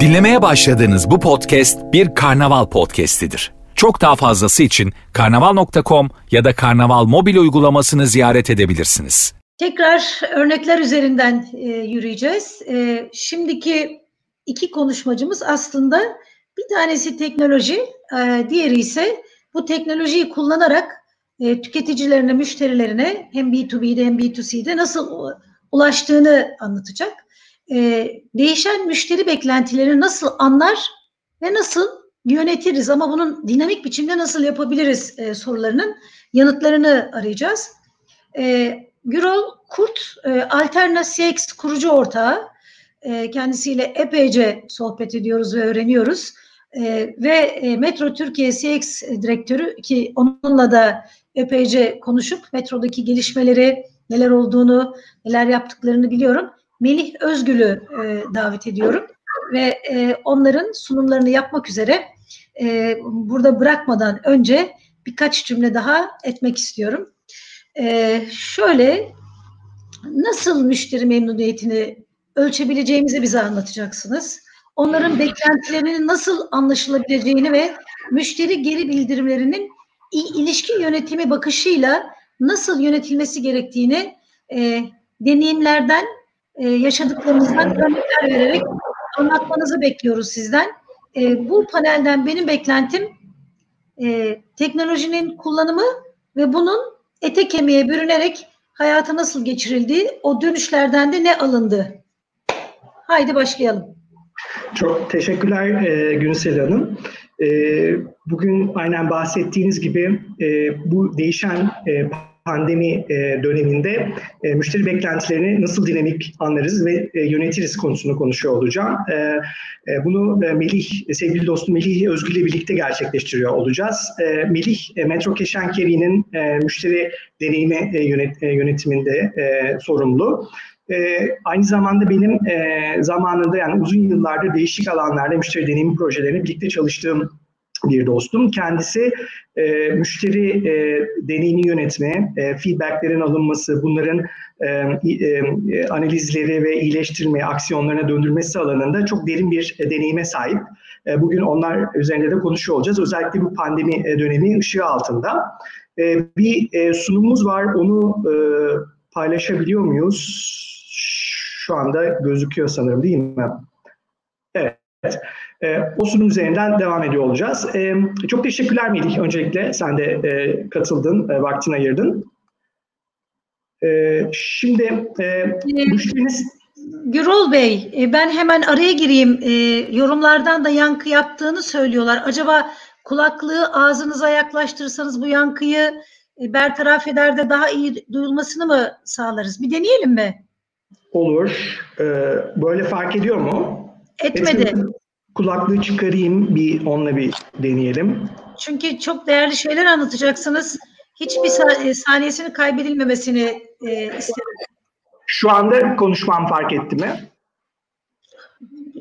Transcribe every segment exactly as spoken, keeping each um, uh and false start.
Dinlemeye başladığınız bu podcast bir karnaval podcastidir. Çok daha fazlası için karnaval nokta com ya da karnaval mobil uygulamasını ziyaret edebilirsiniz. Tekrar örnekler üzerinden e, yürüyeceğiz. E, şimdiki iki konuşmacımız aslında bir tanesi teknoloji, e, diğeri ise bu teknolojiyi kullanarak e, tüketicilerine, müşterilerine hem bi tu bi'de hem bi tu si'de nasıl ulaştığını anlatacak. E, değişen müşteri beklentilerini nasıl anlar ve nasıl yönetiriz ama bunun dinamik biçimde nasıl yapabiliriz e, sorularının yanıtlarını arayacağız. E, Gürol Kurt, e, Alterna C X kurucu ortağı. E, kendisiyle epeyce sohbet ediyoruz ve öğreniyoruz. E, ve e, Metro Türkiye C X direktörü ki onunla da epeyce konuşup Metro'daki gelişmeleri, neler olduğunu, neler yaptıklarını biliyorum. Melih Özgül'ü e, davet ediyorum ve e, onların sunumlarını yapmak üzere e, burada bırakmadan önce birkaç cümle daha etmek istiyorum. E, şöyle, nasıl müşteri memnuniyetini ölçebileceğimizi bize anlatacaksınız. Onların beklentilerinin nasıl anlaşılabileceğini ve müşteri geri bildirimlerinin ilişki yönetimi bakışıyla nasıl yönetilmesi gerektiğini e, deneyimlerden, Ee, yaşadıklarınızdan örnekler vererek anlatmanızı bekliyoruz sizden. Ee, bu panelden benim beklentim e, teknolojinin kullanımı ve bunun ete kemiğe bürünerek hayata nasıl geçirildiği, o dönüşlerden de ne alındı? Haydi başlayalım. Çok teşekkürler e, Günsel Hanım. E, bugün aynen bahsettiğiniz gibi e, bu değişen e, pandemi döneminde müşteri beklentilerini nasıl dinamik anlarız ve yönetiriz konusunu konuşuyor olacağım. Bunu Melih, sevgili dostum Melih Özgül ile birlikte gerçekleştiriyor olacağız. Melih, Metro Keşankeri'nin müşteri deneyimi yönetiminde sorumlu. Ee, aynı zamanda benim e, zamanında yani uzun yıllardır değişik alanlarda müşteri deneyimi projelerine birlikte çalıştığım bir dostum. Kendisi e, müşteri e, deneyimi yönetme, e, feedbacklerin alınması, bunların e, e, analizleri ve iyileştirme, aksiyonlarına döndürmesi alanında çok derin bir e, deneyime sahip. E, bugün onlar üzerinde de konuşuyor olacağız. Özellikle bu pandemi e, dönemi ışığı altında. E, bir e, sunumumuz var. Onu e, paylaşabiliyor muyuz? Şu anda gözüküyor sanırım, değil mi? Evet. E, o sunum üzerinden devam ediyor olacağız. E, çok teşekkürler Melih. Öncelikle sen de e, katıldın, e, vaktini ayırdın. E, şimdi e, müşteriniz... Gürol Bey, e, ben hemen araya gireyim. E, yorumlardan da yankı yaptığını söylüyorlar. Acaba kulaklığı ağzınıza yaklaştırırsanız bu yankıyı e, bertaraf eder de daha iyi duyulmasını mı sağlarız? Bir deneyelim mi? Olur. E, böyle fark ediyor mu? Etmedi. Etmedi. Kulaklığı çıkarayım, bir onunla bir deneyelim. Çünkü çok değerli şeyler anlatacaksınız. Hiçbir saniyesini kaybedilmemesini e, isterim. Şu anda konuşmam fark etti mi?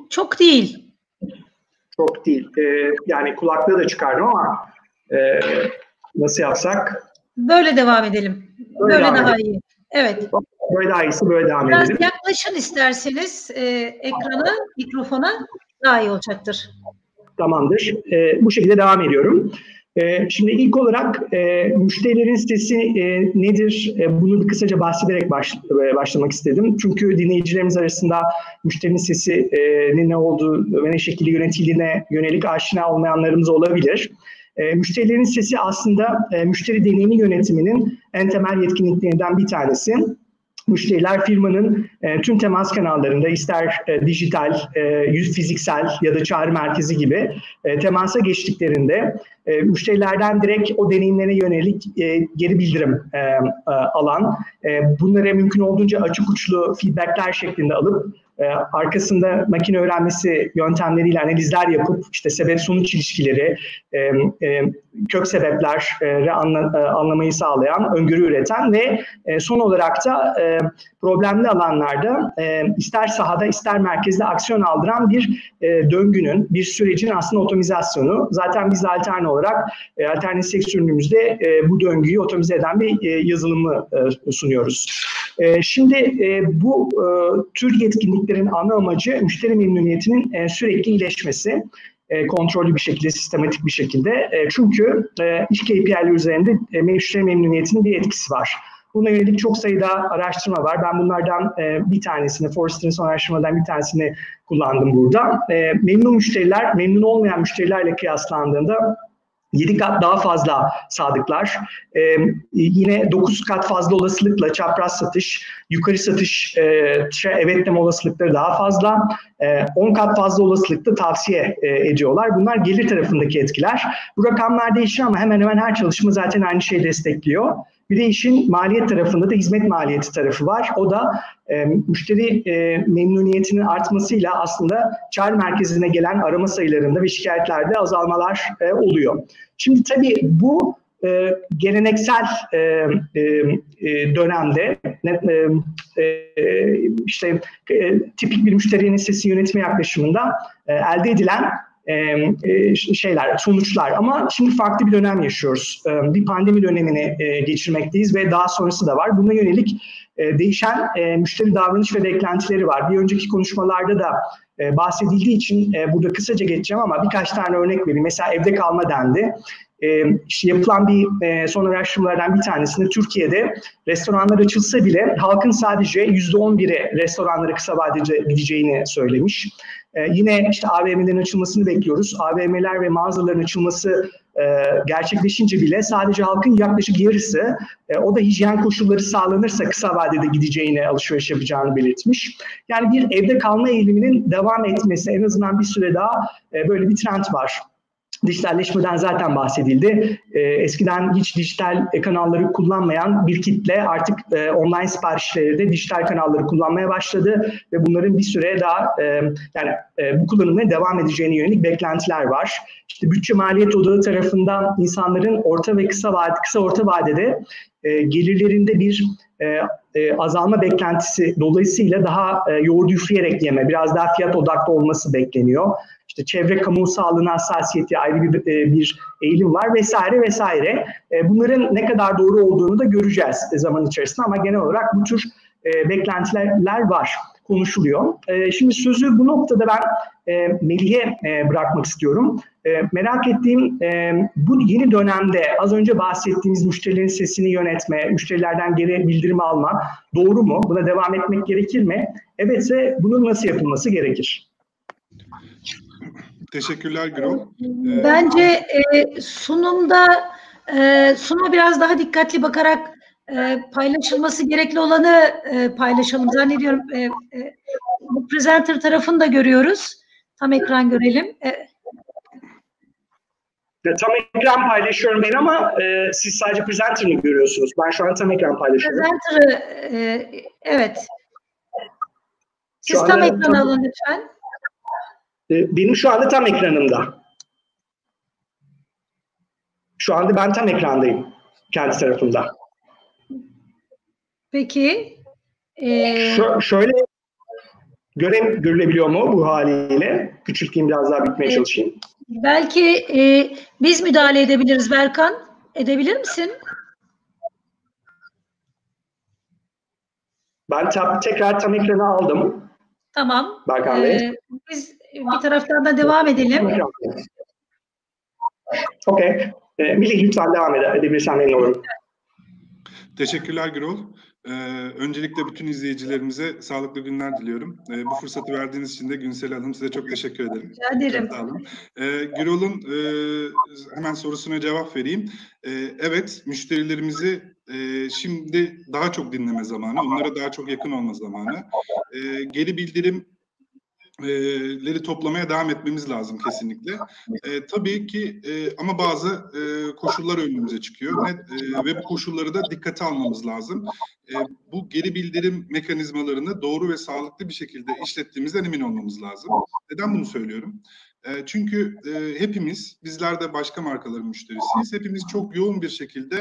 Çok değil. Çok değil. Ee, yani kulaklığı da çıkardım ama e, nasıl yapsak? Böyle devam edelim. Böyle, böyle daha edelim. iyi. Evet. Böyle daha iyisi böyle devam Biraz edelim. Biraz yaklaşın isterseniz e, ekrana, mikrofona. Daha iyi olacaktır. Tamamdır. E, bu şekilde devam ediyorum. E, şimdi ilk olarak e, müşterilerin sitesi e, nedir? E, bunu kısaca bahsederek baş, e, başlamak istedim. Çünkü dinleyicilerimiz arasında müşterinin sitesinin e, ne olduğu ve ne şekilde yönetildiğine yönelik aşina olmayanlarımız olabilir. E, müşterilerin sitesi aslında e, müşteri deneyimi yönetiminin en temel yetkinliklerinden bir tanesi. Müşteriler firmanın e, tüm temas kanallarında ister e, dijital, e, yüz fiziksel ya da çağrı merkezi gibi e, temasa geçtiklerinde e, müşterilerden direkt o deneyimlere yönelik e, geri bildirim e, e, alan, e, bunlara mümkün olduğunca açık uçlu feedbackler şeklinde alıp e, arkasında makine öğrenmesi yöntemleriyle analizler yapıp işte sebep-sonuç ilişkileri, e, e, kök sebepleri anla, e, anlamayı sağlayan, öngörü üreten ve e, son olarak da e, problemli alanlarda e, ister sahada ister merkezde aksiyon aldıran bir e, döngünün, bir sürecin aslında otomizasyonu. Zaten biz Alterna olarak e, Alterna Sisteks ürünümüzde e, bu döngüyü otomize eden bir e, yazılımı e, sunuyoruz. E, şimdi e, bu e, tür yetkinliklerin ana amacı müşteri memnuniyetinin e, sürekli iyileşmesi. E, kontrollü bir şekilde, sistematik bir şekilde. E, çünkü e, iş K P I'ler üzerinde e, müşteri memnuniyetinin bir etkisi var. Buna yönelik çok sayıda araştırma var. Ben bunlardan e, bir tanesini, Forrester'ın son araştırmadan bir tanesini kullandım burada. E, memnun müşteriler, memnun olmayan müşterilerle kıyaslandığında yedi kat daha fazla sadıklar, e, yine dokuz kat fazla olasılıkla çapraz satış, yukarı satış, e, evet deme olasılıkları daha fazla, e, on kat fazla olasılıkta tavsiye e, ediyorlar. Bunlar gelir tarafındaki etkiler. Bu rakamlar değişir ama hemen hemen her çalışma zaten aynı şeyi destekliyor. Bir de işin maliyet tarafında da hizmet maliyeti tarafı var. O da e, müşteri e, memnuniyetinin artmasıyla aslında çağrı merkezine gelen arama sayılarında ve şikayetlerde azalmalar e, oluyor. Şimdi tabii bu e, geleneksel e, e, dönemde e, e, işte e, tipik bir müşterinin sesi yönetme yaklaşımında e, elde edilen Ee, şeyler, sonuçlar. Ama şimdi farklı bir dönem yaşıyoruz. Ee, bir pandemi dönemini e, geçirmekteyiz ve daha sonrası da var. Buna yönelik e, değişen e, müşteri davranış ve beklentileri var. Bir önceki konuşmalarda da e, bahsedildiği için e, burada kısaca geçeceğim ama birkaç tane örnek vereyim. Mesela evde kalma dendi. E, işte yapılan bir e, son araştırmalardan bir tanesinde Türkiye'de restoranlar açılsa bile halkın sadece yüzde on biri restoranlara kısa vadede gideceğini söylemiş. Ee, yine işte A V M'lerin açılmasını bekliyoruz. A V M'ler ve mağazaların açılması e, gerçekleşince bile sadece halkın yaklaşık yarısı, e, o da hijyen koşulları sağlanırsa kısa vadede gideceğine, alışveriş yapacağını belirtmiş. Yani bir evde kalma eğiliminin devam etmesi, en azından bir süre daha e, böyle bir trend var. Dijitalleşmeden zaten bahsedildi. Ee, eskiden hiç dijital kanalları kullanmayan bir kitle artık e, online siparişlerde dijital kanalları kullanmaya başladı ve bunların bir süre daha e, yani e, bu kullanımına devam edeceğine yönelik beklentiler var. İşte bütçe maliyet odağı tarafından insanların orta ve kısa vade, kısa orta vadede e, gelirlerinde bir e, e, azalma beklentisi dolayısıyla daha e, yoğurdu üfleyerek yeme, biraz daha fiyat odaklı olması bekleniyor. İşte çevre kamu sağlığına hassasiyeti ayrı bir, bir eğilim var vesaire vesaire. Bunların ne kadar doğru olduğunu da göreceğiz zaman içerisinde ama genel olarak bu tür beklentiler var, konuşuluyor. Şimdi sözü bu noktada ben Melih'e bırakmak istiyorum. Merak ettiğim bu yeni dönemde az önce bahsettiğimiz müşterilerin sesini yönetme, müşterilerden geri bildirimi alma doğru mu? Buna devam etmek gerekir mi? Evetse bunun nasıl yapılması gerekir? Teşekkürler Gürol. Ee, Bence e, sunumda e, sunuma biraz daha dikkatli bakarak e, paylaşılması gerekli olanı e, paylaşalım. Zannediyorum e, e, bu presenter tarafını da görüyoruz. Tam ekran görelim. E, ya, tam ekran paylaşıyorum ben ama e, siz sadece presenter'ı görüyorsunuz. Ben şu an tam ekran paylaşıyorum. Presenter'ı e, evet. Siz tam ekran tam... alın lütfen. Benim şu anda tam ekranımda. Şu anda ben tam ekrandayım. Kendi tarafımda. Peki. Ee... Şö şöyle göre görülebiliyor mu bu haliyle? Küçülteyim biraz daha bitmeye ee, çalışayım. Belki e, biz müdahale edebiliriz Berkan. Edebilir misin? Ben tam, tekrar tam ekranı aldım. Tamam. Berkan Bey. Ee, biz... Bir taraftan da devam edelim. Okay. E, Melih lütfen devam edebilirsen memnun olurum. Teşekkürler Gürol. Ee, öncelikle bütün izleyicilerimize sağlıklı günler diliyorum. Ee, bu fırsatı verdiğiniz için de Günsel Hanım size çok teşekkür ederim. Rica ederim. Ee, Gürol'un e, hemen sorusuna cevap vereyim. Ee, evet, müşterilerimizi e, şimdi daha çok dinleme zamanı, onlara daha çok yakın olma zamanı. Ee, geri bildirim leri toplamaya devam etmemiz lazım kesinlikle. E, tabii ki e, ama bazı e, koşullar önümüze çıkıyor Net, e, ve bu koşulları da dikkate almamız lazım. E, bu geri bildirim mekanizmalarını doğru ve sağlıklı bir şekilde işlettiğimizden emin olmamız lazım. Neden bunu söylüyorum? E, çünkü e, hepimiz, bizler de başka markaların müşterisiyiz. Hepimiz çok yoğun bir şekilde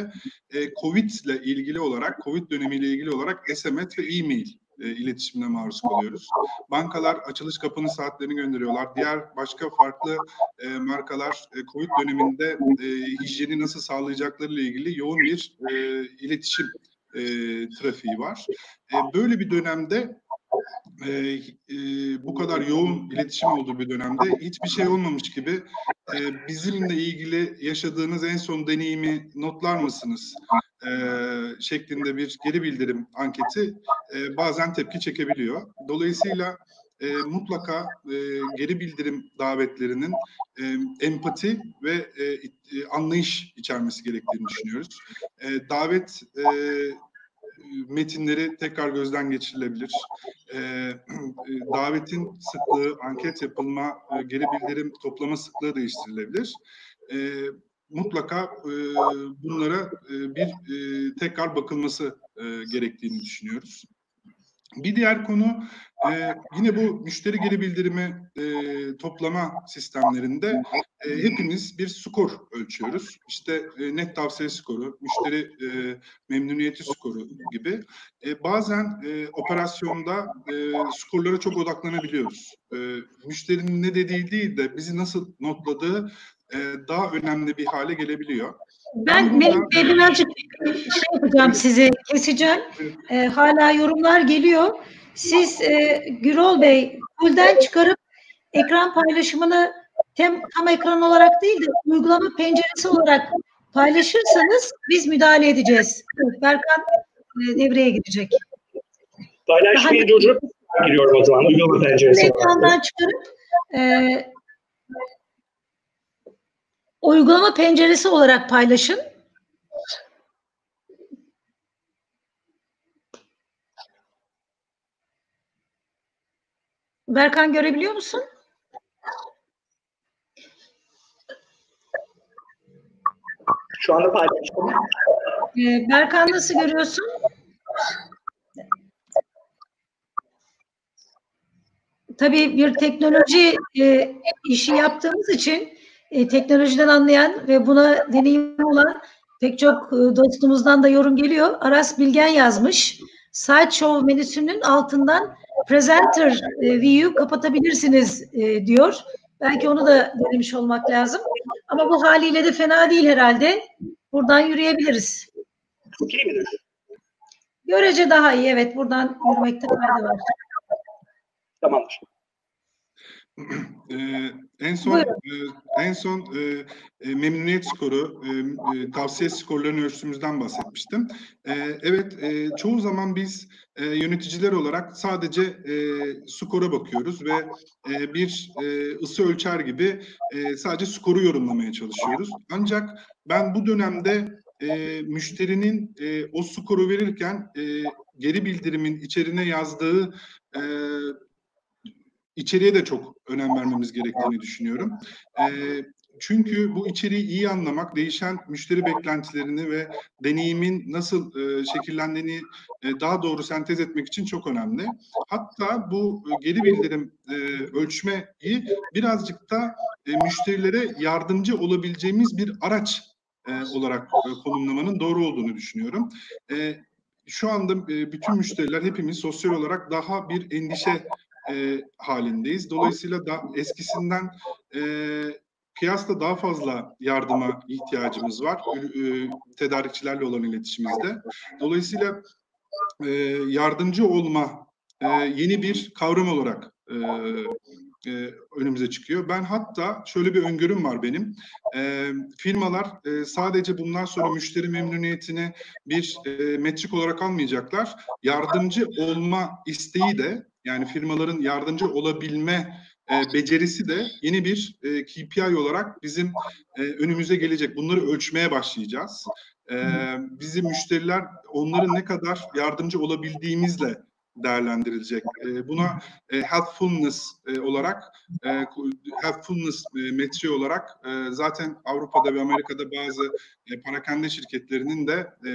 e, Covid ile ilgili olarak, Covid dönemiyle ilgili olarak S M S ve e-mail iletişimine maruz kalıyoruz. Bankalar açılış kapanış saatlerini gönderiyorlar. Diğer başka farklı e, markalar e, Covid döneminde e, hijyeni nasıl sağlayacaklarıyla ilgili yoğun bir e, iletişim e, trafiği var. E, böyle bir dönemde e, e, bu kadar yoğun iletişim olduğu bir dönemde hiçbir şey olmamış gibi e, bizimle ilgili yaşadığınız en son deneyimi notlar mısınız? E, şeklinde bir geri bildirim anketi e, bazen tepki çekebiliyor. Dolayısıyla E, mutlaka e, geri bildirim davetlerinin e, empati ve e, e, anlayış içermesi gerektiğini düşünüyoruz. E, davet e, metinleri tekrar gözden geçirilebilir. E, e, davetin sıklığı, anket yapılma, e, geri bildirim toplama sıklığı değiştirilebilir. E, mutlaka e, bunlara e, bir e, tekrar bakılması e, gerektiğini düşünüyoruz. Bir diğer konu e, yine bu müşteri geri bildirimi e, toplama sistemlerinde e, hepimiz bir skor ölçüyoruz. İşte e, net tavsiye skoru, müşteri e, memnuniyeti skoru gibi. E, bazen e, operasyonda e, skorlara çok odaklanabiliyoruz. E, müşterinin ne dediği değil de bizi nasıl notladığı e, daha önemli bir hale gelebiliyor. Ben Melih Bey birazcık şey yapacağım, sizi keseceğim. Ee, hala yorumlar geliyor. Siz e, Gürol Bey Google'den çıkarıp ekran paylaşımını tem, tam ekran olarak değil de uygulama penceresi olarak paylaşırsanız biz müdahale edeceğiz. Berkan e, devreye girecek. Paylaşmayı durdurup giriyorum o zaman uygulama penceresi. Ekrandan çıkarıp e, uygulama penceresi olarak paylaşın. Berkan, görebiliyor musun? Şu anda paylaştım. Ee, Berkan, nasıl görüyorsun? Tabii bir teknoloji e, işi yaptığımız için E, teknolojiden anlayan ve buna deneyim olan pek çok e, dostumuzdan da yorum geliyor. Aras Bilgen yazmış. Sideshow menüsünün altından presenter e, view'u kapatabilirsiniz e, diyor. Belki onu da denemiş olmak lazım. Ama bu haliyle de fena değil herhalde. Buradan yürüyebiliriz. Okey midir? Görece daha iyi. Evet, buradan yürümekte fayda var. Tamamdır. Ee, en son e, en son e, e, memnuniyet skoru, e, e, tavsiye skorlarını ölçtüğümüzden bahsetmiştim. E, evet, e, çoğu zaman biz e, yöneticiler olarak sadece e, skora bakıyoruz ve e, bir e, ısı ölçer gibi e, sadece skoru yorumlamaya çalışıyoruz. Ancak ben bu dönemde E, müşterinin e, o skoru verirken e, geri bildirimin içerine yazdığı e, İçeriğe de çok önem vermemiz gerektiğini düşünüyorum. E, çünkü bu içeriği iyi anlamak, değişen müşteri beklentilerini ve deneyimin nasıl e, şekillendiğini e, daha doğru sentez etmek için çok önemli. Hatta bu e, geri bildirim e, ölçmeyi birazcık da e, müşterilere yardımcı olabileceğimiz bir araç e, olarak e, konumlamanın doğru olduğunu düşünüyorum. E, şu anda e, bütün müşteriler, hepimiz sosyal olarak daha bir endişe E, halindeyiz. Dolayısıyla da eskisinden e, kıyasla daha fazla yardıma ihtiyacımız var e, tedarikçilerle olan iletişimimizde. Dolayısıyla e, yardımcı olma e, yeni bir kavram olarak e, e, önümüze çıkıyor. Ben hatta şöyle bir öngörüm var benim. E, firmalar e, sadece bundan sonra müşteri memnuniyetini bir e, metrik olarak almayacaklar. Yardımcı olma isteği de, yani firmaların yardımcı olabilme e, becerisi de yeni bir e, K P I olarak bizim e, önümüze gelecek. Bunları ölçmeye başlayacağız. E, bizi müşteriler, onların ne kadar yardımcı olabildiğimizle değerlendirilecek. E, buna e, helpfulness e, olarak, e, helpfulness e, metriği olarak e, zaten Avrupa'da ve Amerika'da bazı e, parakende şirketlerinin de e,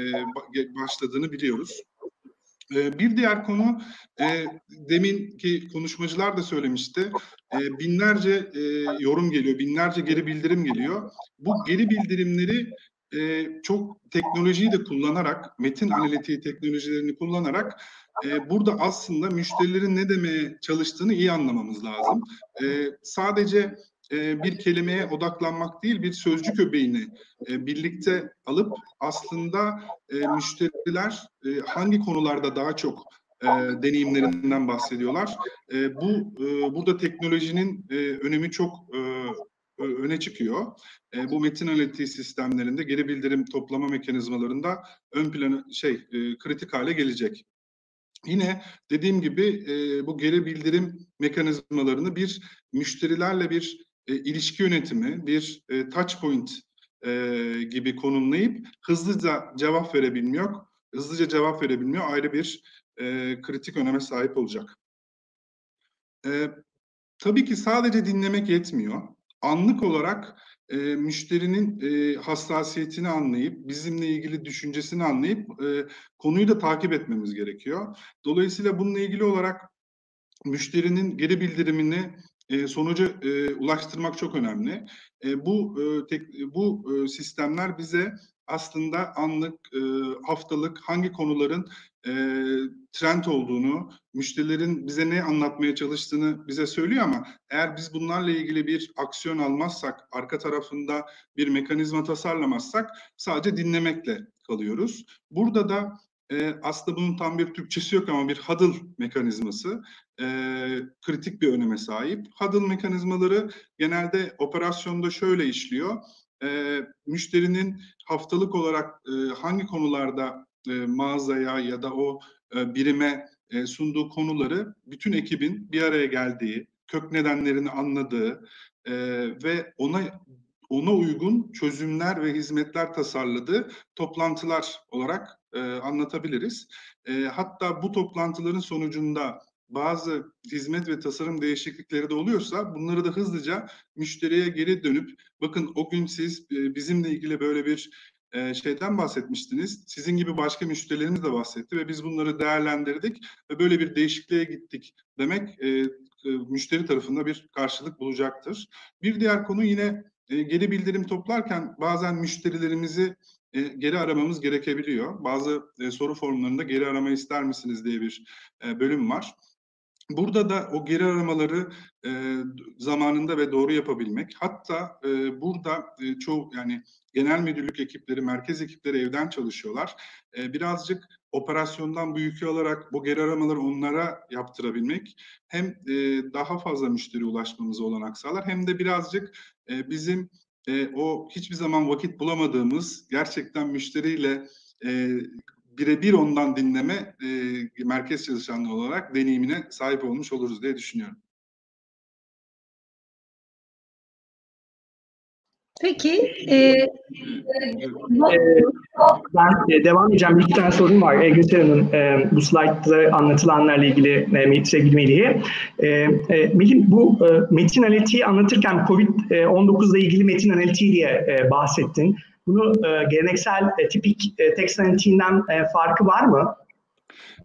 başladığını biliyoruz. Bir diğer konu, e, deminki konuşmacılar da söylemişti, e, binlerce e, yorum geliyor, binlerce geri bildirim geliyor. Bu geri bildirimleri e, çok teknolojiyi de kullanarak, metin analitiği teknolojilerini kullanarak e, burada aslında müşterilerin ne demeye çalıştığını iyi anlamamız lazım. E, sadece e, bir kelimeye odaklanmak değil, bir sözcük öbeğini e, birlikte alıp aslında e, müşteriler e, hangi konularda daha çok e, deneyimlerinden bahsediyorlar. E, bu e, burada teknolojinin e, önemi çok e, öne çıkıyor. E, bu metin analitiği sistemlerinde, geri bildirim toplama mekanizmalarında ön plana şey e, kritik hale gelecek. Yine dediğim gibi e, bu geri bildirim mekanizmalarını bir müşterilerle bir e, ilişki yönetimi, bir e, touch point e, gibi konumlayıp hızlıca cevap verebilmiyor, hızlıca cevap verebilmiyor ayrı bir e, kritik öneme sahip olacak. E, tabii ki sadece dinlemek yetmiyor. Anlık olarak e, müşterinin e, hassasiyetini anlayıp, bizimle ilgili düşüncesini anlayıp e, konuyu da takip etmemiz gerekiyor. Dolayısıyla bununla ilgili olarak müşterinin geri bildirimini e, sonuca e, ulaştırmak çok önemli. E, bu e, tek, bu e, sistemler bize aslında anlık, e, haftalık hangi konuların e, trend olduğunu, müşterilerin bize ne anlatmaya çalıştığını bize söylüyor ama eğer biz bunlarla ilgili bir aksiyon almazsak, arka tarafında bir mekanizma tasarlamazsak sadece dinlemekle kalıyoruz. Burada da e, aslında bunun tam bir Türkçesi yok ama bir huddle mekanizması e, kritik bir öneme sahip. Huddle mekanizmaları genelde operasyonda şöyle işliyor. E, müşterinin haftalık olarak e, hangi konularda e, mağazaya ya da o e, birime e, sunduğu konuları bütün ekibin bir araya geldiği, kök nedenlerini anladığı e, ve ona ona uygun çözümler ve hizmetler tasarladığı toplantılar olarak e, anlatabiliriz. E, hatta bu toplantıların sonucunda bazı hizmet ve tasarım değişiklikleri de oluyorsa bunları da hızlıca müşteriye geri dönüp bakın o gün siz bizimle ilgili böyle bir şeyden bahsetmiştiniz. Sizin gibi başka müşterilerimiz de bahsetti ve biz bunları değerlendirdik ve böyle bir değişikliğe gittik demek müşteri tarafında bir karşılık bulacaktır. Bir diğer konu yine geri bildirim toplarken bazen müşterilerimizi geri aramamız gerekebiliyor. Bazı soru formlarında geri arama ister misiniz diye bir bölüm var. Burada da o geri aramaları e, zamanında ve doğru yapabilmek, hatta e, burada e, çoğu yani genel müdürlük ekipleri, merkez ekipleri evden çalışıyorlar. E, birazcık operasyondan bu yükü alarak bu geri aramaları onlara yaptırabilmek hem e, daha fazla müşteri ulaşmamıza olanak sağlar hem de birazcık e, bizim e, o hiçbir zaman vakit bulamadığımız gerçekten müşteriyle e, birebir ondan dinleme e, merkez çalışanlığı olarak deneyimine sahip olmuş oluruz diye düşünüyorum. Peki. E, e, ben devam edeceğim. Bir tane sorum var. E, Günsel Hanım, e, bu slaytta anlatılanlarla ilgili e, sevgili Melih'e. E, e, Melih, bu e, metin analitiği anlatırken COVID on dokuz ile ilgili metin analitiği diye e, bahsettin. Bunu e, geleneksel e, tipik e, tekst analitiğinden e, farkı var mı?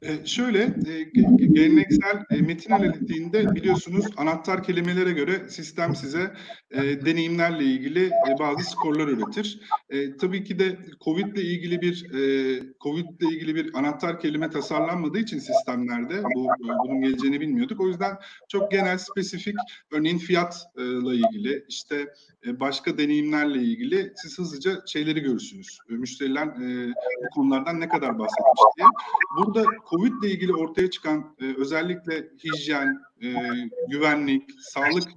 E, şöyle, e, geleneksel e, metin analitiğinde biliyorsunuz anahtar kelimelere göre sistem size e, deneyimlerle ilgili e, bazı skorlar üretir. E, tabii ki de COVID ile ilgili bir e, COVID ile ilgili bir anahtar kelime tasarlanmadığı için sistemlerde bu bunun geleceğini bilmiyorduk. O yüzden çok genel, spesifik, örneğin fiyatla ilgili, işte e, başka deneyimlerle ilgili siz hızlıca şeyleri görürsünüz. E, müşteriler e, konulardan ne kadar bahsetmiş diye. Burada COVID ile ilgili ortaya çıkan e, özellikle hijyen, e, güvenlik, sağlık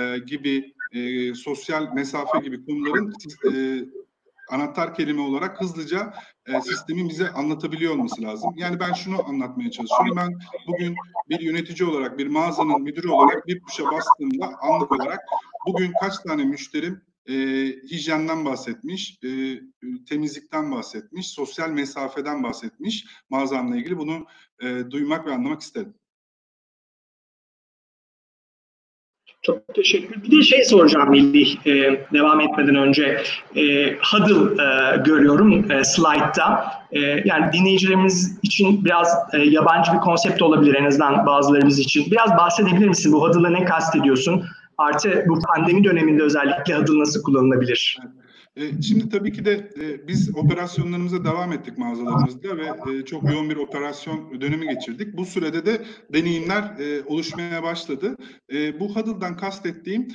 e, gibi e, sosyal mesafe gibi konuların e, anahtar kelime olarak hızlıca e, sistemin bize anlatabiliyor olması lazım. Yani ben şunu anlatmaya çalışıyorum. Ben bugün bir yönetici olarak, bir mağazanın müdürü olarak bir tuşa bastığımda anlık olarak bugün kaç tane müşterim E, hijyenden bahsetmiş, e, temizlikten bahsetmiş, sosyal mesafeden bahsetmiş. Mağazamla ilgili bunu e, duymak ve anlamak istedim. Çok teşekkür. Bir de şey soracağım Melih, e, devam etmeden önce. E, huddle e, görüyorum e, slaytta. E, yani dinleyicilerimiz için biraz e, yabancı bir konsept olabilir, en azından bazılarımız için. Biraz bahsedebilir misin? Bu huddle'la ne kastediyorsun? Artı bu pandemi döneminde özellikle huddle nasıl kullanılabilir? Şimdi tabii ki de biz operasyonlarımıza devam ettik mağazalarımızda ve çok yoğun bir operasyon dönemi geçirdik. Bu sürede de deneyimler oluşmaya başladı. Bu huddle'dan kastettiğim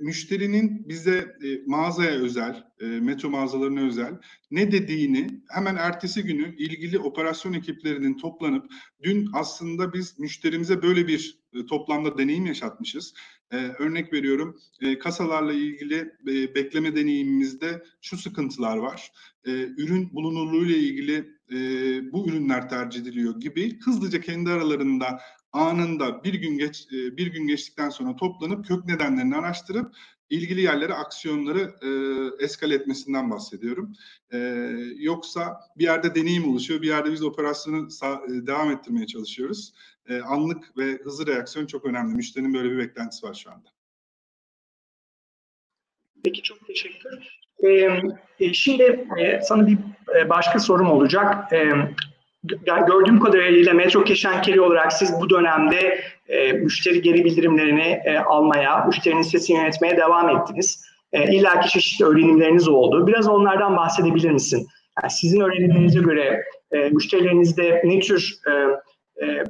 müşterinin bize mağazaya özel, metro mağazalarına özel ne dediğini hemen ertesi günü ilgili operasyon ekiplerinin toplanıp dün aslında biz müşterimize böyle bir toplamda deneyim yaşatmışız. Ee, örnek veriyorum, e, kasalarla ilgili e, bekleme deneyimimizde şu sıkıntılar var. E, ürün bulunurluğuyla ilgili e, bu ürünler tercih ediliyor gibi hızlıca kendi aralarında anında bir gün geç e, bir gün geçtikten sonra toplanıp kök nedenlerini araştırıp ilgili yerlere aksiyonları e, eskale etmesinden bahsediyorum. E, yoksa bir yerde deneyim oluşuyor, bir yerde biz operasyonu devam ettirmeye çalışıyoruz. E, anlık ve hızlı reaksiyon çok önemli. Müşterinin böyle bir beklentisi var şu anda. Peki, çok teşekkür. E, şimdi e, sana bir başka sorum olacak. E, gördüğüm kadarıyla Metro Keşankeli olarak siz bu dönemde e, müşteri geri bildirimlerini e, almaya, müşterinin sesini yönetmeye devam ettiniz. E, İlla ki çeşitli öğrenimleriniz oldu. Biraz onlardan bahsedebilir misin? Yani sizin öğrenimlerinize göre e, müşterilerinizde ne tür e, e,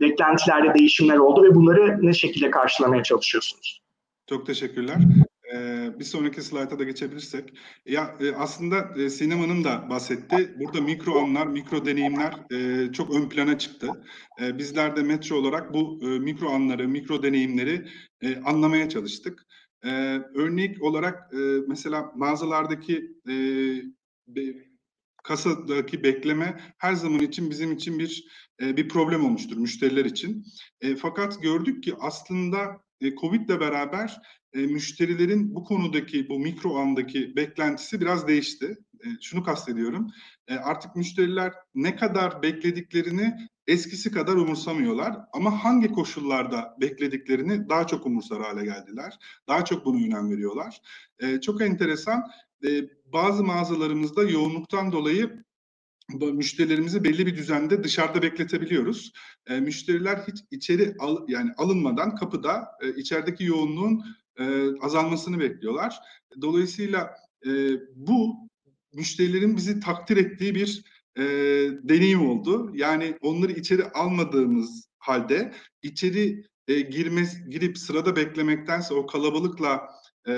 beklentilerde değişimler oldu ve bunları ne şekilde karşılamaya çalışıyorsunuz? Çok teşekkürler. Bir sonraki slayta da geçebilirsek. Ya aslında Sinem Hanım da bahsetti. Burada mikro anlar, mikro deneyimler çok ön plana çıktı. Bizler de Metro olarak bu mikro anları, mikro deneyimleri anlamaya çalıştık. Örnek olarak mesela mağazalardaki kasadaki bekleme her zaman için bizim için bir bir problem olmuştur müşteriler için. Fakat gördük ki aslında Covid'le beraber E, müşterilerin bu konudaki, bu mikro andaki beklentisi biraz değişti. E, şunu kastediyorum, e, artık müşteriler ne kadar beklediklerini eskisi kadar umursamıyorlar ama hangi koşullarda beklediklerini daha çok umursar hale geldiler. Daha çok buna önem veriyorlar. E, çok enteresan, e, bazı mağazalarımızda yoğunluktan dolayı müşterilerimizi belli bir düzende dışarıda bekletebiliyoruz. E, müşteriler hiç içeri al, yani alınmadan kapıda e, içerideki yoğunluğun E, azalmasını bekliyorlar. Dolayısıyla e, bu müşterilerin bizi takdir ettiği bir e, deneyim oldu. Yani onları içeri almadığımız halde içeri e, girmez, girip sırada beklemektense, o kalabalıkla e,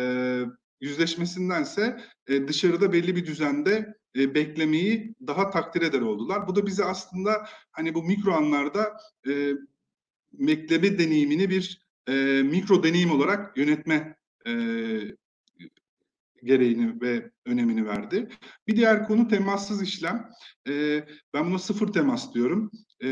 yüzleşmesindense e, dışarıda belli bir düzende e, beklemeyi daha takdir eder oldular. Bu da bize aslında hani bu mikro anlarda e, bekleme deneyimini bir E, mikro deneyim olarak yönetme e, gereğini ve önemini verdi. Bir diğer konu temassız işlem. E, ben buna sıfır temas diyorum. E,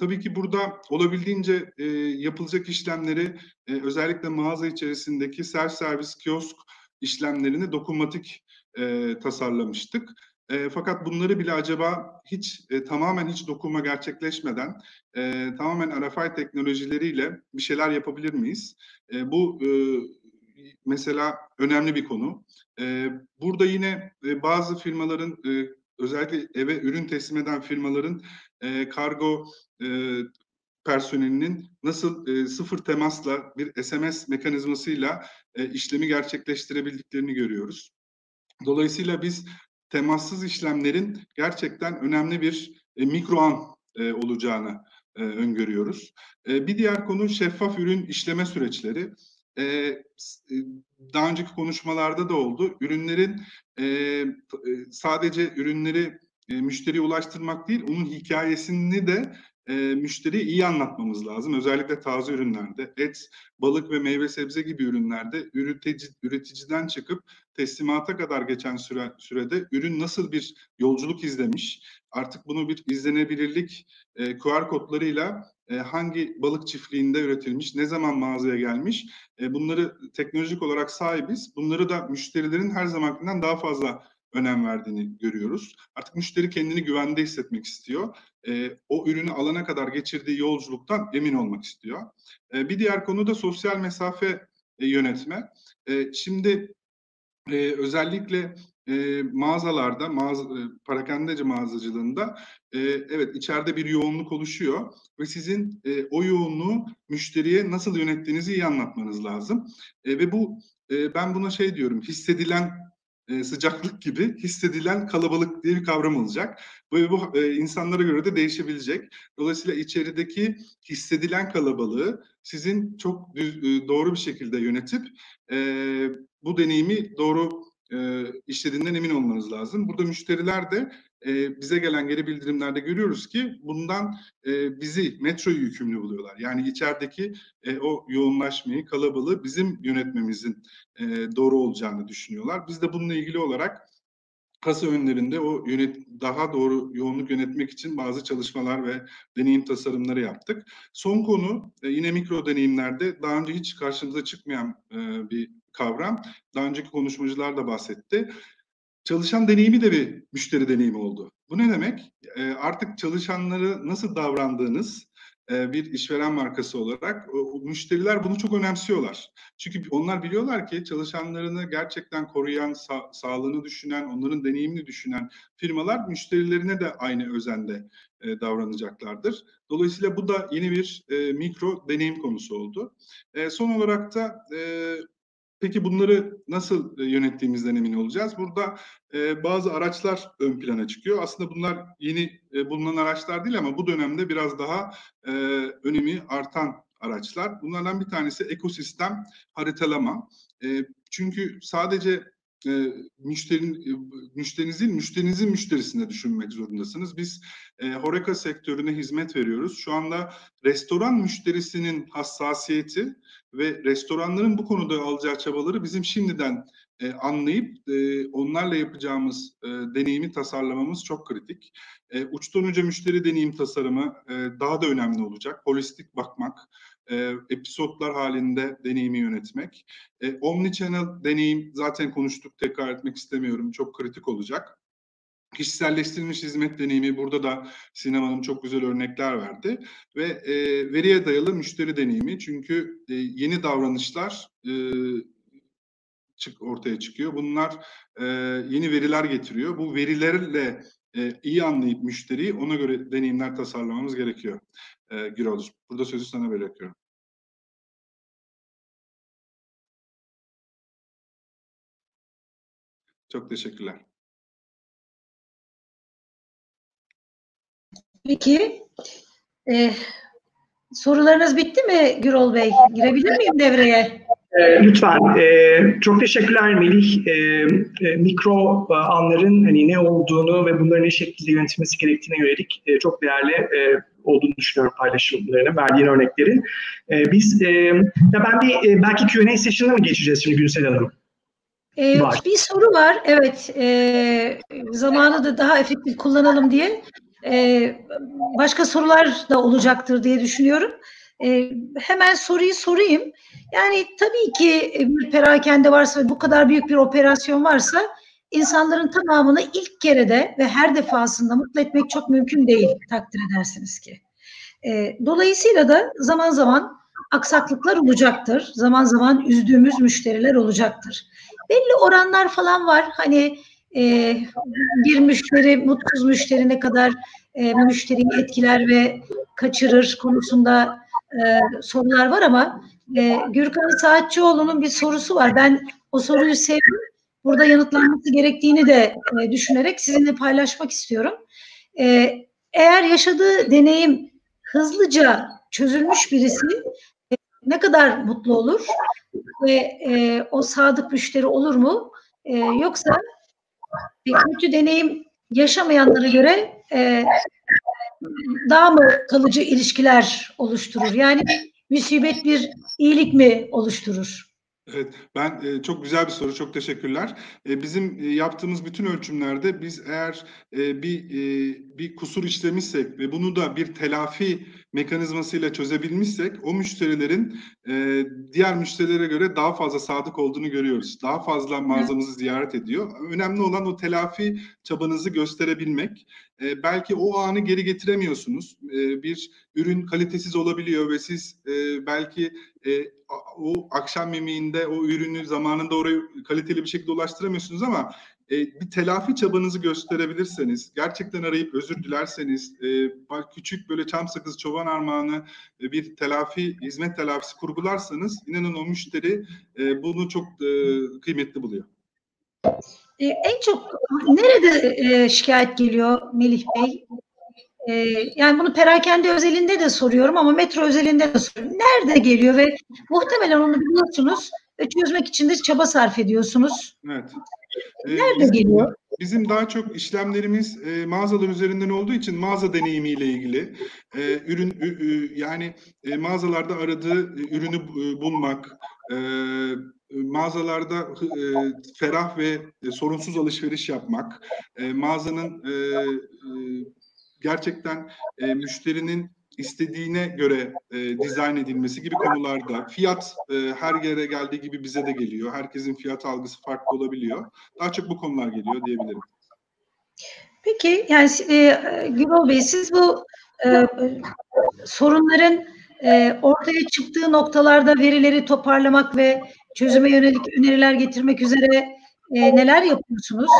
tabii ki burada olabildiğince e, yapılacak işlemleri e, özellikle mağaza içerisindeki self servis kiosk işlemlerini dokunmatik e, tasarlamıştık. E, fakat bunları bile acaba hiç e, tamamen hiç dokunma gerçekleşmeden e, tamamen R F I teknolojileriyle bir şeyler yapabilir miyiz? E, bu e, mesela önemli bir konu. E, burada yine e, bazı firmaların e, özellikle eve ürün teslim eden firmaların e, kargo e, personelinin nasıl e, sıfır temasla bir S M S mekanizmasıyla e, işlemi gerçekleştirebildiklerini görüyoruz. Dolayısıyla biz temassız işlemlerin gerçekten önemli bir e, mikro an e, olacağını e, öngörüyoruz. E, bir diğer konu şeffaf ürün işleme süreçleri. E, daha önceki konuşmalarda da oldu. Ürünlerin e, sadece ürünleri e, müşteriye ulaştırmak değil, onun hikayesini de e, müşteriye iyi anlatmamız lazım. Özellikle taze ürünlerde, et, balık ve meyve sebze gibi ürünlerde üretici, üreticiden çıkıp teslimata kadar geçen süre, sürede ürün nasıl bir yolculuk izlemiş? Artık bunu bir izlenebilirlik e, Q R kodlarıyla e, hangi balık çiftliğinde üretilmiş, ne zaman mağazaya gelmiş? E, bunları teknolojik olarak sahibiz. Bunları da müşterilerin her zamankinden daha fazla önem verdiğini görüyoruz. Artık müşteri kendini güvende hissetmek istiyor. E, o ürünü alana kadar geçirdiği yolculuktan emin olmak istiyor. E, bir diğer konu da sosyal mesafe e, yönetme. E, şimdi e, özellikle e, mağazalarda, mağaza, e, parakendeci mağazacılığında e, evet içeride bir yoğunluk oluşuyor ve sizin e, o yoğunluğu müşteriye nasıl yönettiğinizi iyi anlatmanız lazım. E, ve bu e, ben buna şey diyorum, hissedilen e, sıcaklık gibi hissedilen kalabalık diye bir kavram olacak. Bu, bu e, insanlara göre de değişebilecek. Dolayısıyla içerideki hissedilen kalabalığı sizin çok düz, e, doğru bir şekilde yönetip e, bu deneyimi doğru e, işlediğinden emin olmanız lazım. Burada müşteriler de e, bize gelen geri bildirimlerde görüyoruz ki bundan e, bizi, Metro'yu yükümlü buluyorlar. Yani içerideki e, o yoğunlaşmayı, kalabalığı bizim yönetmemizin e, doğru olacağını düşünüyorlar. Biz de bununla ilgili olarak kasa önlerinde o yönet, daha doğru yoğunluk yönetmek için bazı çalışmalar ve deneyim tasarımları yaptık. Son konu e, yine mikro deneyimlerde daha önce hiç karşımıza çıkmayan e, bir kavram. Daha önceki konuşmacılar da bahsetti. Çalışan deneyimi de bir müşteri deneyimi oldu. Bu ne demek? E, artık çalışanları nasıl davrandığınız e, bir işveren markası olarak o, o müşteriler bunu çok önemsiyorlar. Çünkü onlar biliyorlar ki çalışanlarını gerçekten koruyan, sa- sağlığını düşünen, onların deneyimini düşünen firmalar müşterilerine de aynı özende e, davranacaklardır. Dolayısıyla bu da yeni bir e, mikro deneyim konusu oldu. E, son olarak da e, peki bunları nasıl yönettiğimizden emin olacağız? Burada e, bazı araçlar ön plana çıkıyor. Aslında bunlar yeni e, bulunan araçlar değil ama bu dönemde biraz daha e, önemi artan araçlar. Bunlardan bir tanesi ekosistem haritalama. E, çünkü sadece e, müşterinin, müşterinizin, müşterinizin müşterisine düşünmek zorundasınız. Biz e, HoReCa sektörüne hizmet veriyoruz. Şu anda restoran müşterisinin hassasiyeti ve restoranların bu konuda alacağı çabaları bizim şimdiden e, anlayıp e, onlarla yapacağımız e, deneyimi tasarlamamız çok kritik. E, uçtan önce müşteri deneyim tasarımı e, daha da önemli olacak. Holistik bakmak, e, episodlar halinde deneyimi yönetmek. E, Omnichannel deneyim zaten konuştuk, tekrar etmek istemiyorum, çok kritik olacak. Kişiselleştirilmiş hizmet deneyimi, burada da Sinem Hanım çok güzel örnekler verdi. Ve e, veriye dayalı müşteri deneyimi, çünkü e, yeni davranışlar e, çık, ortaya çıkıyor. Bunlar e, yeni veriler getiriyor. Bu verilerle e, iyi anlayıp müşteriyi, ona göre deneyimler tasarlamamız gerekiyor. E, Gürol, burada sözü sana bırakıyorum. Çok teşekkürler. Peki, ee, sorularınız bitti mi Gürol Bey? Girebilir miyim devreye? Lütfen. Ee, çok teşekkürler Melih. Ee, mikro anların hani ne olduğunu ve bunların ne şekilde yönetilmesi gerektiğine yönelik e, çok değerli e, olduğunu düşünüyorum paylaşımlarına, verdiğin örneklerin. E, biz, e, ya ben bir e, belki Q and A session'a mı geçeceğiz şimdi Günsel Hanım? Ee, bir soru var, evet. E, zamanı da daha efektif kullanalım diye. Ee, başka sorular da olacaktır diye düşünüyorum. Ee, hemen soruyu sorayım. Yani tabii ki bir perakende varsa ve bu kadar büyük bir operasyon varsa insanların tamamını ilk kere de ve her defasında mutlu etmek çok mümkün değil, takdir edersiniz ki. Ee, dolayısıyla da zaman zaman aksaklıklar olacaktır. Zaman zaman üzdüğümüz müşteriler olacaktır. Belli oranlar falan var. Hani Ee, bir müşteri, mutsuz müşteri ne kadar e, müşteriyi etkiler ve kaçırır konusunda e, sorular var ama e, Gürkan Saatçıoğlu'nun bir sorusu var. Ben o soruyu sevdim. Burada yanıtlanması gerektiğini de e, düşünerek sizinle paylaşmak istiyorum. E, eğer yaşadığı deneyim hızlıca çözülmüş birisi e, ne kadar mutlu olur ve e, o sadık müşteri olur mu? E, yoksa kötü deneyim yaşamayanlara göre e, daha mı kalıcı ilişkiler oluşturur? Yani müsibet bir iyilik mi oluşturur? Evet, ben e, çok güzel bir soru, çok teşekkürler. E, bizim e, yaptığımız bütün ölçümlerde biz eğer e, bir e, bir kusur işlemişsek ve bunu da bir telafi mekanizmasıyla çözebilmişsek o müşterilerin e, diğer müşterilere göre daha fazla sadık olduğunu görüyoruz. Daha fazla mağazamızı ziyaret ediyor. Önemli olan o telafi çabanızı gösterebilmek. E, belki o anı geri getiremiyorsunuz. E, bir ürün kalitesiz olabiliyor ve siz e, belki e, o akşam yemeğinde o ürünü zamanında oraya kaliteli bir şekilde ulaştıramıyorsunuz ama e, bir telafi çabanızı gösterebilirseniz, gerçekten arayıp özür dilerseniz, e, küçük böyle çam sakızı çoban armağanı e, bir telafi, hizmet telafisi kurgularsanız inanın o müşteri e, bunu çok e, kıymetli buluyor. Ee, en çok nerede e, şikayet geliyor Melih Bey? Ee, yani bunu perakende özelinde de soruyorum ama metro özelinde de soruyorum. Nerede geliyor ve muhtemelen onu biliyorsunuz ve çözmek için de çaba sarf ediyorsunuz. Evet. Nerede ee, geliyor? Bizim daha çok işlemlerimiz e, mağazalar üzerinden olduğu için mağaza deneyimiyle ilgili e, ürün ü, ü, yani e, mağazalarda aradığı e, ürünü e, bulmak, e, mağazalarda e, ferah ve e, sorunsuz alışveriş yapmak, e, mağazanın e, e, gerçekten e, müşterinin istediğine göre e, dizayn edilmesi gibi konularda fiyat e, her yere geldiği gibi bize de geliyor. Herkesin fiyat algısı farklı olabiliyor. Daha çok bu konular geliyor diyebilirim. Peki yani e, Gürol Bey, siz bu e, sorunların e, ortaya çıktığı noktalarda verileri toparlamak ve çözüme yönelik öneriler getirmek üzere e, neler yapıyorsunuz?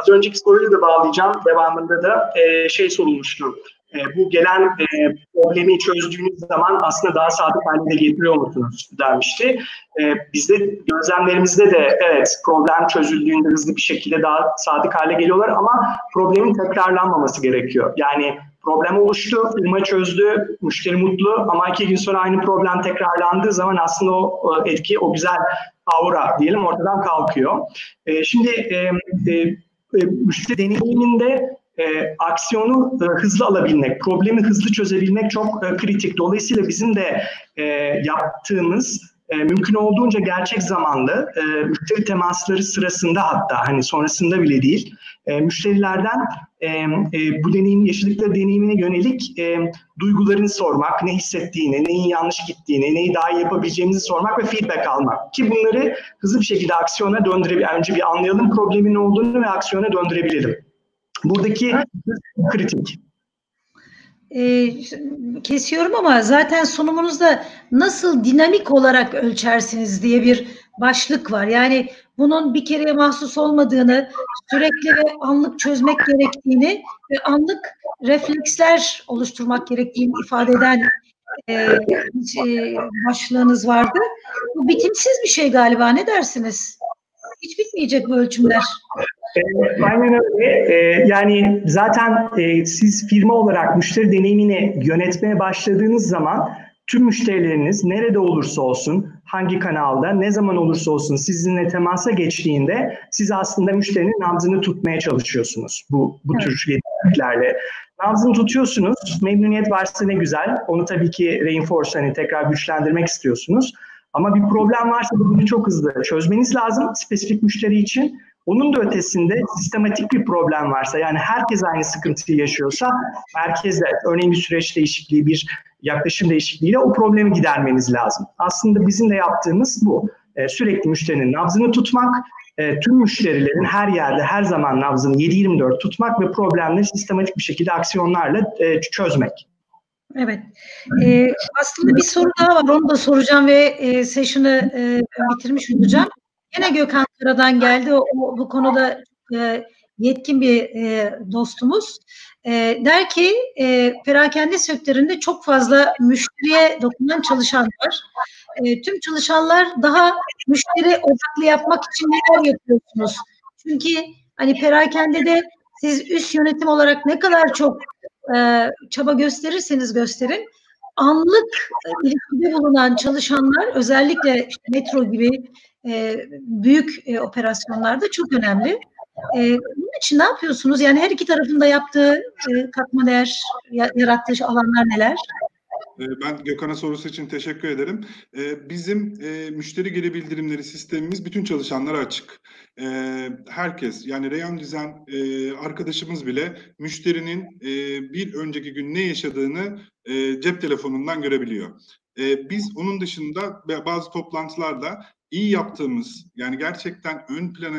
Az önceki soruyla da bağlayacağım. Devamında da e, şey sorulmuştu. E, bu gelen e, problemi çözdüğünüz zaman aslında daha sadık haline getiriyor musunuz dermişti. E, bizde gözlemlerimizde de evet, problem çözüldüğünde hızlı bir şekilde daha sadık hale geliyorlar ama problemin tekrarlanmaması gerekiyor. Yani problem oluştu, firma çözdü, müşteri mutlu ama iki gün sonra aynı problem tekrarlandığı zaman aslında o etki, o güzel aura diyelim ortadan kalkıyor. E, şimdi e, e, müşteri deneyiminde e, aksiyonu e, hızlı alabilmek, problemi hızlı çözebilmek çok e, kritik. Dolayısıyla bizim de e, yaptığımız e, mümkün olduğunca gerçek zamanlı e, müşteri temasları sırasında, hatta hani sonrasında bile değil, e, müşterilerden e, e, bu deneyim, yaşadıkları deneyimine yönelik e, duygularını sormak, ne hissettiğini, neyin yanlış gittiğini, neyi daha iyi yapabileceğimizi sormak ve feedback almak. Ki bunları hızlı bir şekilde aksiyona döndürebilelim. Önce bir anlayalım problemin olduğunu ve aksiyona döndürebilelim. Buradaki kritik. Ee, kesiyorum ama zaten sunumunuzda nasıl dinamik olarak ölçersiniz diye bir başlık var. Yani bunun bir kereye mahsus olmadığını, sürekli ve anlık çözmek gerektiğini ve anlık refleksler oluşturmak gerektiğini ifade eden e, e, başlığınız vardı. Bu bitimsiz bir şey galiba, ne dersiniz? Hiç bitmeyecek bu ölçümler. Aynen öyle. Yani zaten siz firma olarak müşteri deneyimini yönetmeye başladığınız zaman tüm müşterileriniz nerede olursa olsun, hangi kanalda, ne zaman olursa olsun sizinle temasa geçtiğinde siz aslında müşterinin nabzını tutmaya çalışıyorsunuz bu, bu tür yeniliklerle. Nabzını tutuyorsunuz, memnuniyet varsa ne güzel, onu tabii ki reinforce, hani tekrar güçlendirmek istiyorsunuz. Ama bir problem varsa bunu çok hızlı çözmeniz lazım spesifik müşteri için. Onun da ötesinde sistematik bir problem varsa, yani herkes aynı sıkıntıyı yaşıyorsa merkezde örneğin bir süreç değişikliği, bir yaklaşım değişikliğiyle o problemi gidermeniz lazım. Aslında bizim de yaptığımız bu. Ee, sürekli müşterinin nabzını tutmak, e, tüm müşterilerin her yerde her zaman nabzını yedi yirmi dört tutmak ve problemleri sistematik bir şekilde aksiyonlarla e, çözmek. Evet. Ee, aslında bir soru daha var. Onu da soracağım ve e, session'ı e, bitirmiş olacağım. Yine Gökhan Kara'dan geldi. O, o, bu konuda e, yetkin bir e, dostumuz. E, der ki e, perakende sektöründe çok fazla müşteriye dokunan çalışan var. E, tüm çalışanlar daha müşteri odaklı yapmak için neler yapıyorsunuz? Çünkü hani perakende de siz üst yönetim olarak ne kadar çok e, çaba gösterirseniz gösterin, anlık ilişkide bulunan çalışanlar özellikle işte metro gibi e, büyük e, operasyonlarda çok önemli. E, bunun için ne yapıyorsunuz? Yani her iki tarafında yaptığı e, katma değer, yarattığı alanlar neler? Ben Gökhan'a sorusu için teşekkür ederim. Bizim müşteri geri bildirimleri sistemimiz bütün çalışanlara açık. Herkes, yani Reyhan Dizen arkadaşımız bile müşterinin bir önceki gün ne yaşadığını cep telefonundan görebiliyor. Biz onun dışında bazı toplantılarda iyi yaptığımız, yani gerçekten ön plana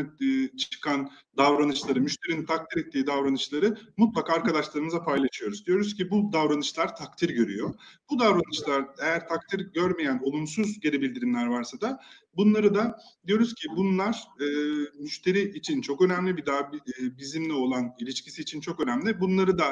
çıkan davranışları, müşterinin takdir ettiği davranışları mutlaka arkadaşlarımıza paylaşıyoruz. Diyoruz ki bu davranışlar takdir görüyor. Bu davranışlar eğer takdir görmeyen olumsuz geri bildirimler varsa da Bunları da diyoruz ki bunlar e, müşteri için çok önemli, bir daha bizimle olan ilişkisi için çok önemli. Bunları da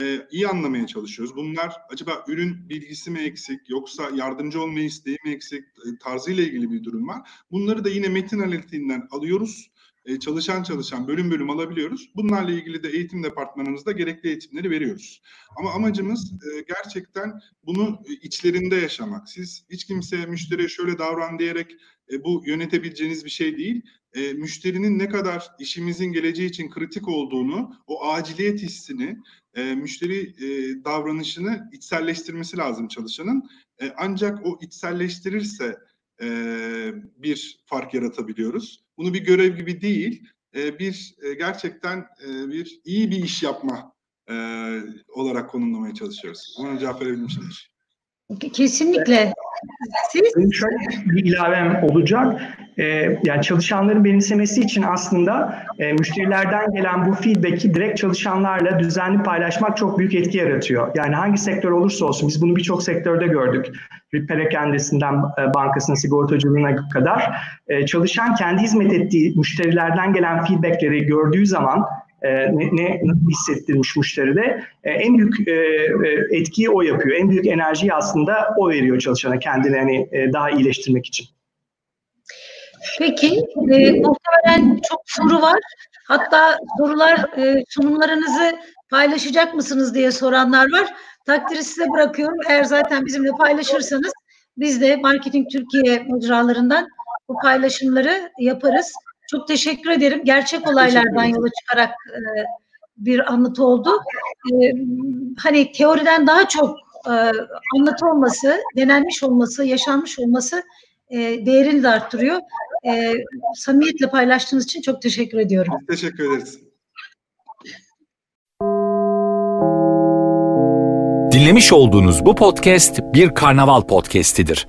e, iyi anlamaya çalışıyoruz. Bunlar acaba ürün bilgisi mi eksik, yoksa yardımcı olma isteği mi eksik, tarzıyla ilgili bir durum var. Bunları da yine metin analitiğinden alıyoruz. E, çalışan çalışan bölüm bölüm alabiliyoruz. Bunlarla ilgili de eğitim departmanımızda gerekli eğitimleri veriyoruz. Ama amacımız e, gerçekten bunu e, içlerinde yaşamak. Siz hiç kimseye müşteriye şöyle davran diyerek e, bu yönetebileceğiniz bir şey değil. E, müşterinin ne kadar işimizin geleceği için kritik olduğunu, o aciliyet hissini, e, müşteri e, davranışını içselleştirmesi lazım çalışanın. E, ancak o içselleştirirse Ee, bir fark yaratabiliyoruz. Bunu bir görev gibi değil, e, bir e, gerçekten e, bir iyi bir iş yapma e, olarak konumlamaya çalışıyoruz. Ona cevap verebilmişimdir. Kesinlikle. Siz... Benim şöyle bir ilavem olacak. Ee, yani çalışanların benimsemesi için aslında e, müşterilerden gelen bu feedback'i direkt çalışanlarla düzenli paylaşmak çok büyük etki yaratıyor. Yani hangi sektör olursa olsun, biz bunu birçok sektörde gördük. Perakendesinden e, bankasına, sigortacılığına kadar e, çalışan kendi hizmet ettiği müşterilerden gelen feedback'leri gördüğü zaman Ee, ne, ne hissettirmiş müşteride ee, en büyük e, etkiyi o yapıyor. En büyük enerjiyi aslında o veriyor çalışana, kendini hani, e, daha iyileştirmek için. Peki, e, muhtemelen çok soru var. Hatta sorular, e, sunumlarınızı paylaşacak mısınız diye soranlar var. Takdiri size bırakıyorum. Eğer zaten bizimle paylaşırsanız biz de Marketing Türkiye mecralarından bu paylaşımları yaparız. Çok teşekkür ederim. Gerçek olaylardan yola çıkarak e, bir anlatı oldu. E, hani teoriden daha çok e, anlatı olması, denenmiş olması, yaşanmış olması e, değerini de arttırıyor. E, samimiyetle paylaştığınız için çok teşekkür ediyorum. Teşekkür ederiz. Dinlemiş olduğunuz bu podcast bir karnaval podcastidir.